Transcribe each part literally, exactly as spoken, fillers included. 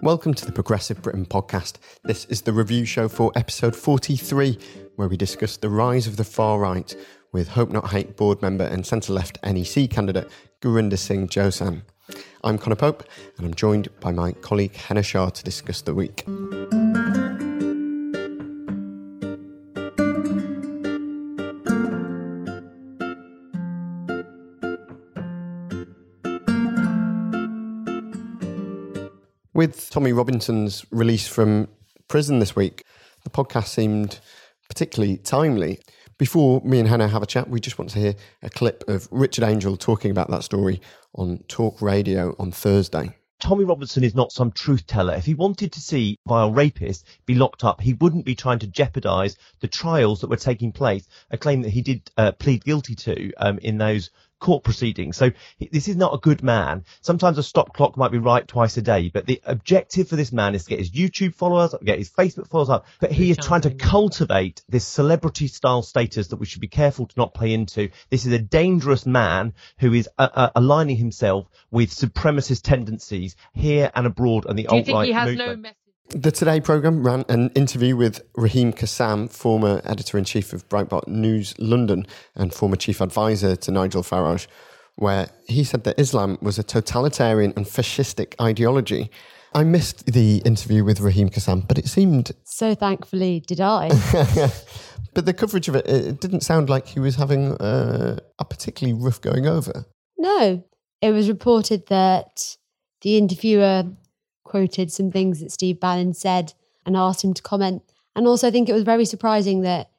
Welcome to the Progressive Britain Podcast. This is the review show for episode forty-three, where we discuss the rise of the far right with Hope Not Hate board member and centre-left N E C candidate Gurinder Singh Josan. I'm Conor Pope, and I'm joined by my colleague Henna Shah to discuss the week. With Tommy Robinson's release from prison this week, the podcast seemed particularly timely. Before me and Hannah have a chat, we just want to hear a clip of Richard Angel talking about that story on Talk Radio on Thursday. Tommy Robinson is not some truth teller. If he wanted to see a vile rapist be locked up, he wouldn't be trying to jeopardise the trials that were taking place, a claim that he did uh, plead guilty to um, in those court proceedings. So he, this is not a good man. Sometimes a stop clock might be right twice a day, but the objective for this man is to get his YouTube followers up, get his Facebook followers up, but he is trying to cultivate this celebrity-style status that we should be careful to not play into. This is a dangerous man who is uh, uh, aligning himself with supremacist tendencies here and abroad and the alt-right movement. Do you think he has no message? The Today programme ran an interview with Raheem Kassam, former editor-in-chief of Breitbart News London and former chief advisor to Nigel Farage, where he said that Islam was a totalitarian and fascistic ideology. I missed the interview with Raheem Kassam, but it seemed... So thankfully did I. But the coverage of it, it didn't sound like he was having uh, a particularly rough going over. No. It was reported that the interviewer quoted some things that Steve Bannon said and asked him to comment. And also I think it was very surprising that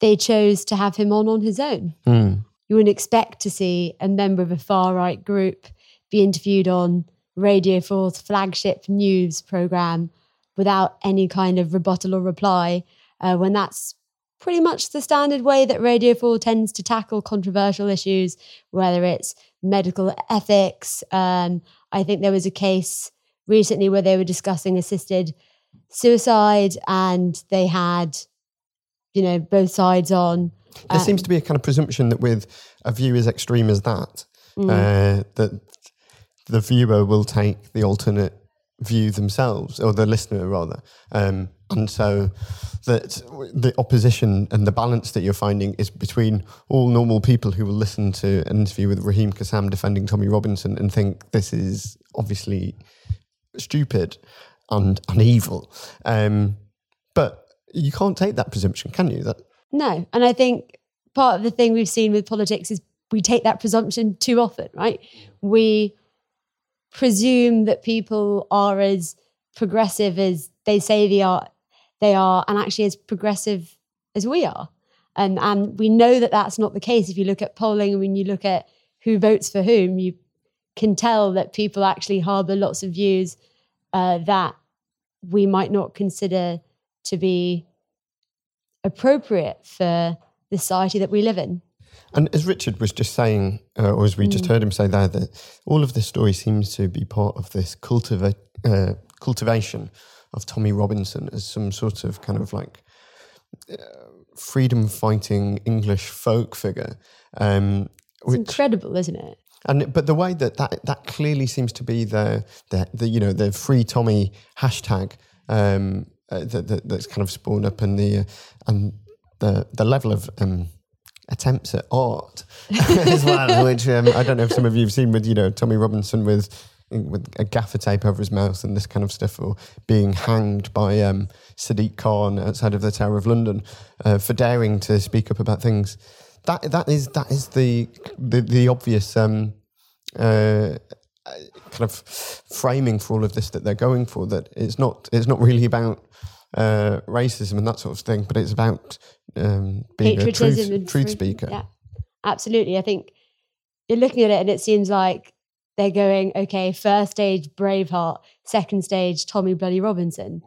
they chose to have him on on his own. Mm. You wouldn't expect to see a member of a far-right group be interviewed on Radio four's flagship news programme without any kind of rebuttal or reply, uh, when that's pretty much the standard way that Radio four tends to tackle controversial issues, whether it's medical ethics. Um, I think there was a case recently where they were discussing assisted suicide and they had, you know, both sides on. Um, there seems to be a kind of presumption that with a view as extreme as that, mm. uh, that the viewer will take the alternate view themselves, or the listener rather. Um, and so that the opposition and the balance that you're finding is between all normal people who will listen to an interview with Raheem Kassam defending Tommy Robinson and think this is obviously stupid and, and evil. Um, but you can't take that presumption, can you? That No. And I think part of the thing we've seen with politics is we take that presumption too often, right? We presume that people are as progressive as they say they are, they are, and actually as progressive as we are. Um, and we know that that's not the case. If you look at polling and when you look at who votes for whom, you can tell that people actually harbour lots of views uh, that we might not consider to be appropriate for the society that we live in. And as Richard was just saying, uh, or as we mm. just heard him say there, that all of this story seems to be part of this cultiva- uh, cultivation of Tommy Robinson as some sort of kind of like uh, freedom-fighting English folk figure. Um, it's which, incredible, isn't it? And but the way that that, that clearly seems to be the, the the you know the Free Tommy hashtag um, uh, that, that that's kind of spawned up, and the uh, and the the level of um, attempts at art as well, which um, I don't know if some of you've seen with you know Tommy Robinson with with a gaffer tape over his mouth and this kind of stuff, or being hanged by um, Sadiq Khan outside of the Tower of London uh, for daring to speak up about things. That that is that is the the, the obvious um, uh, kind of framing for all of this that they're going for. That it's not it's not really about uh, racism and that sort of thing, but it's about um, being Patriotism a truth, and truth speaker. Yeah, absolutely. I think you're looking at it, and it seems like they're going, okay, first stage Braveheart, second stage Tommy Bloody Robinson.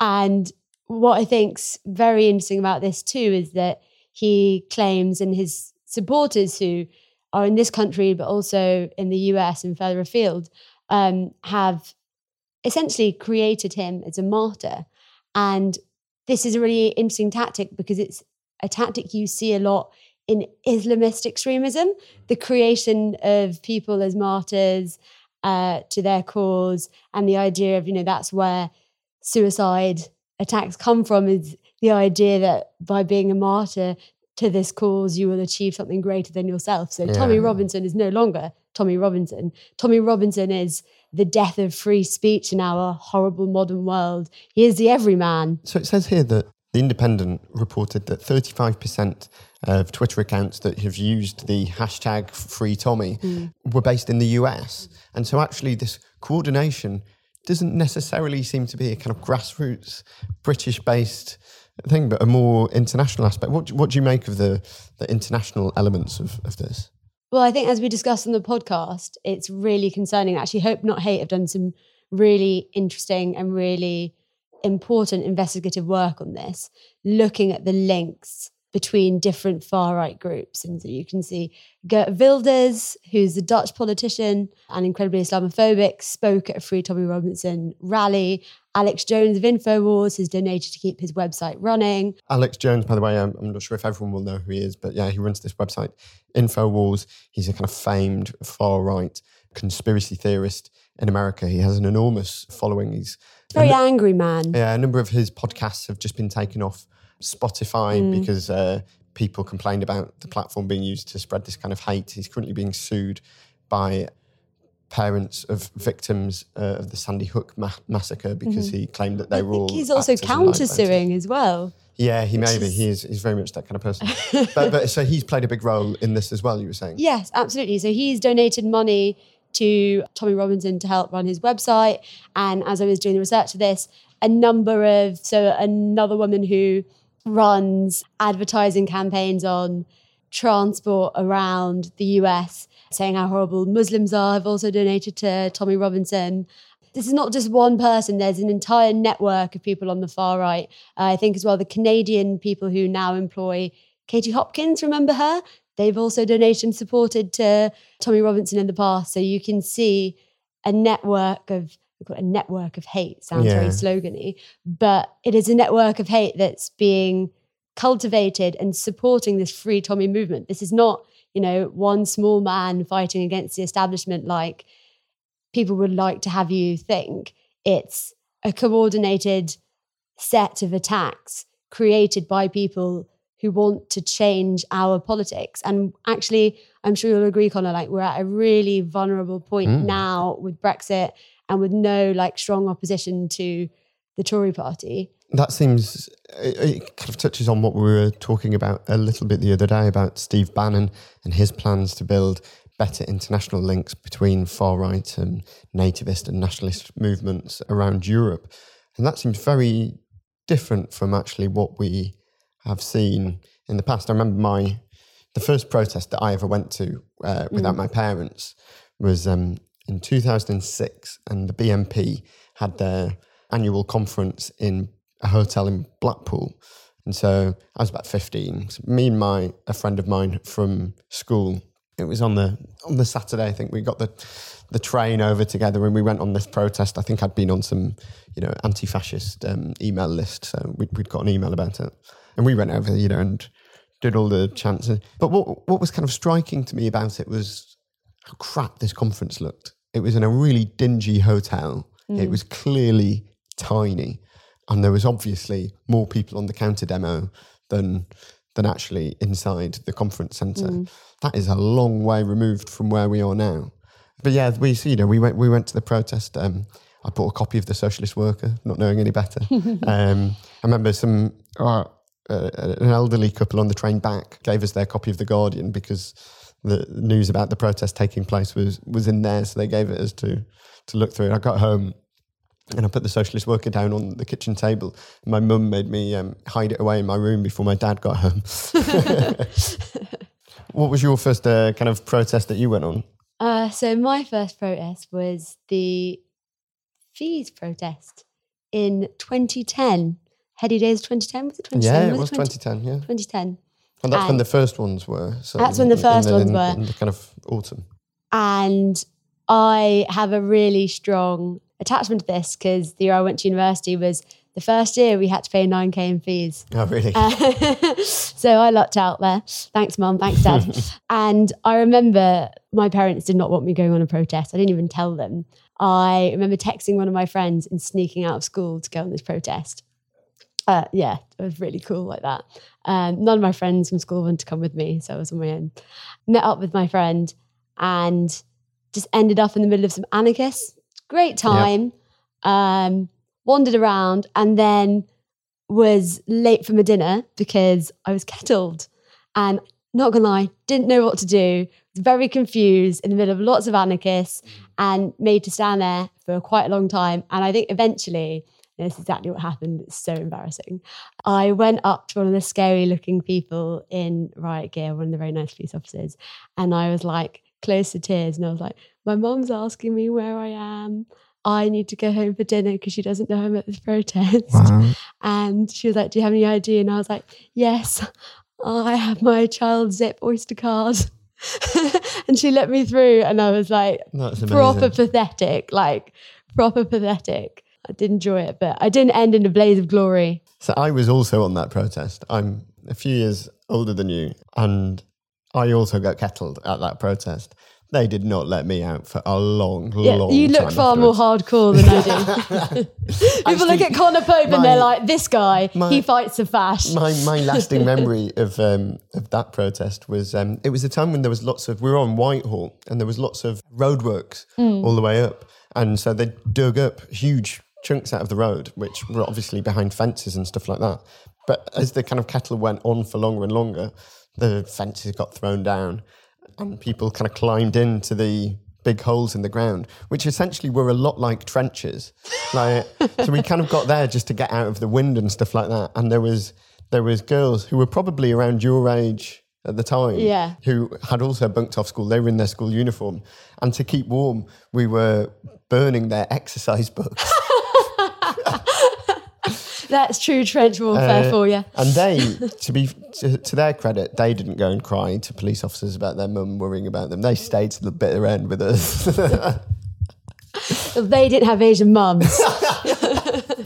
And what I think's very interesting about this too is that he claims, and his supporters who are in this country, but also in the U S and further afield, um, have essentially created him as a martyr. And this is a really interesting tactic because it's a tactic you see a lot in Islamist extremism, the creation of people as martyrs uh, to their cause, and the idea of, you know, that's where suicide attacks come from, is the idea that by being a martyr to this cause, you will achieve something greater than yourself. So yeah. Tommy Robinson is no longer Tommy Robinson. Tommy Robinson is the death of free speech in our horrible modern world. He is the everyman. So it says here that The Independent reported that thirty-five percent of Twitter accounts that have used the hashtag Free Tommy mm. were based in the U S. And so actually this coordination doesn't necessarily seem to be a kind of grassroots British-based thing, but a more international aspect. What, what do you make of the, the international elements of, of this? Well, I think as we discussed on the podcast, it's really concerning. Actually, Hope Not Hate have done some really interesting and really important investigative work on this, looking at the links between different far-right groups. And so you can see Geert Wilders, who's a Dutch politician and incredibly Islamophobic, spoke at a Free Tommy Robinson rally. Alex Jones of InfoWars has donated to keep his website running. Alex Jones, by the way, I'm, I'm not sure if everyone will know who he is, but yeah, he runs this website, InfoWars. He's a kind of famed far-right conspiracy theorist in America. He has an enormous following. He's very no- angry man. Yeah, a number of his podcasts have just been taken off Spotify mm. because uh, people complained about the platform being used to spread this kind of hate. He's currently being sued by parents of victims uh, of the Sandy Hook ma- massacre because mm-hmm. he claimed that they were all... He's also counter-suing as well. Yeah, he may be. Is... He is, he's very much that kind of person. but, but so he's played a big role in this as well, you were saying? Yes, absolutely. So he's donated money to Tommy Robinson to help run his website. And as I was doing the research for this, a number of... So another woman who runs advertising campaigns on transport around the U S, saying how horrible Muslims are, have also donated to Tommy Robinson. This is not just one person. There's an entire network of people on the far right. Uh, I think as well, the Canadian people who now employ Katie Hopkins, remember her? They've also donated and supported to Tommy Robinson in the past. So you can see a network of We've got a network of hate, sounds yeah. very slogany, but it is a network of hate that's being cultivated and supporting this Free Tommy movement. This is not, you know, one small man fighting against the establishment like people would like to have you think. It's a coordinated set of attacks created by people who want to change our politics. And actually, I'm sure you'll agree, Conor, like we're at a really vulnerable point mm. now with Brexit and with no like strong opposition to the Tory party. That seems, it, it kind of touches on what we were talking about a little bit the other day about Steve Bannon and his plans to build better international links between far-right and nativist and nationalist movements around Europe. And that seems very different from actually what we have seen in the past. I remember my, the first protest that I ever went to uh, without mm. my parents was... Um, in two thousand six, and the B N P had their annual conference in a hotel in Blackpool. And so I was about fifteen. So me and my a friend of mine from school, it was on the on the Saturday, I think we got the the train over together and we went on this protest. I think I'd been on some, you know, anti-fascist um, email list. So we'd, we'd got an email about it. And we went over, you know, and did all the chants. But what what was kind of striking to me about it was how crap this conference looked. It was in a really dingy hotel. Mm. It was clearly tiny. And there was obviously more people on the counter demo than than actually inside the conference centre. Mm. That is a long way removed from where we are now. But yeah, we you know we went we went to the protest. Um, I bought a copy of the Socialist Worker, not knowing any better. um, I remember some uh, uh, an elderly couple on the train back gave us their copy of the Guardian because the news about the protest taking place was was in there, so they gave it us to to look through. And I got home. And I put the Socialist Worker down on the kitchen table. My mum made me um, hide it away in my room before my dad got home. What was your first uh, kind of protest that you went on? Uh, so my first protest was the fees protest in twenty ten. Heady Days twenty ten, was it twenty ten? Yeah, it was, it was twenty ten, yeah. twenty ten. And that's and when the first ones were. So that's in, when the first in, ones in, were. In the kind of autumn. And I have a really strong attachment to this because the year I went to university was the first year we had to pay nine K in fees. Oh, really? Uh, so I lucked out there. Thanks, Mum. Thanks, Dad. And I remember my parents did not want me going on a protest. I didn't even tell them. I remember texting one of my friends and sneaking out of school to go on this protest. Uh, yeah, it was really cool like that. Um, none of my friends from school wanted to come with me, so I was on my own. Met up with my friend and just ended up in the middle of some anarchists. Great time, yep. um, wandered around and then was late for my dinner because I was kettled and not gonna lie, didn't know what to do, was very confused in the middle of lots of anarchists and made to stand there for quite a long time. And I think eventually, and this is exactly what happened, it's so embarrassing. I went up to one of the scary looking people in riot gear, one of the very nice police officers, and I was like, close to tears, and I was like, my mum's asking me where I am. I need to go home for dinner because she doesn't know I'm at this protest. Wow. And she was like, do you have any I D? And I was like, yes, I have my child zip Oyster card. And she let me through and I was like, proper pathetic, like proper pathetic. I did enjoy it, but I didn't end in a blaze of glory. So I was also on that protest. I'm a few years older than you and I also got kettled at that protest. They did not let me out for a long, yeah, long time. You look far afterwards. More hardcore than I do. People Actually, look at Conor Pope my, and they're like, this guy, my, he fights the fash. My, my lasting memory of um, of that protest was, um, it was a time when there was lots of, we were on Whitehall and there was lots of roadworks mm. all the way up. And so they dug up huge chunks out of the road, which were obviously behind fences and stuff like that. But as the kind of kettle went on for longer and longer, the fences got thrown down and people kind of climbed into the big holes in the ground, which essentially were a lot like trenches. Like, so we kind of got there just to get out of the wind and stuff like that. And there was there was girls who were probably around your age at the time, yeah, who had also bunked off school. They were in their school uniform. And to keep warm, we were burning their exercise books. That's true trench warfare uh, for you. And they, to be to, to their credit, they didn't go and cry to police officers about their mum worrying about them. They stayed to the bitter end with us. They didn't have Asian mums.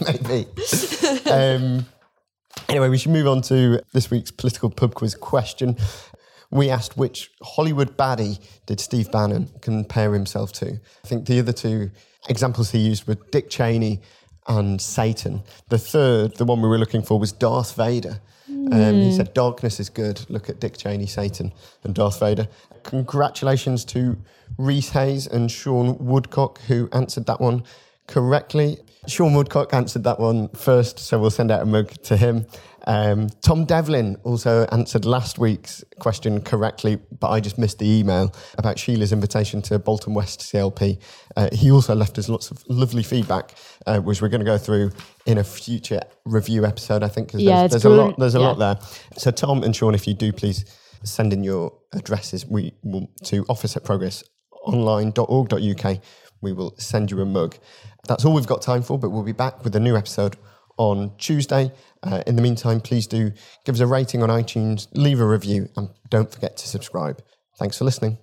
Maybe. Um, anyway, we should move on to this week's political pub quiz question. We asked which Hollywood baddie did Steve Bannon compare himself to. I think the other two examples he used were Dick Cheney and Satan. The third, the one we were looking for, was Darth Vader. Mm. Um, he said, darkness is good. Look at Dick Cheney, Satan, and Darth Vader. Congratulations to Rhys Hayes and Sean Woodcock, who answered that one correctly. Sean Woodcock answered that one first, so we'll send out a mug to him. Um, Tom Devlin also answered last week's question correctly, but I just missed the email about Sheila's invitation to Bolton West C L P. Uh, he also left us lots of lovely feedback, uh, which we're going to go through in a future review episode, I think. Yeah, there's, there's a lot. There's a yeah. lot there. So Tom and Sean, if you do, please send in your addresses we will, to office at progress online dot org dot U K. We will send you a mug. That's all we've got time for, but we'll be back with a new episode on Tuesday. Uh, in the meantime, please do give us a rating on iTunes, leave a review, and don't forget to subscribe. Thanks for listening.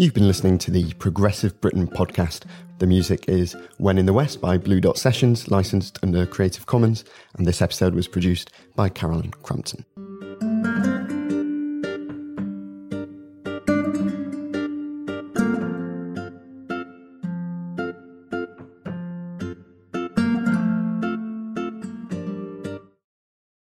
You've been listening to the Progressive Britain podcast. The music is When in the West by Blue Dot Sessions, licensed under Creative Commons, and this episode was produced by Carolyn Crampton.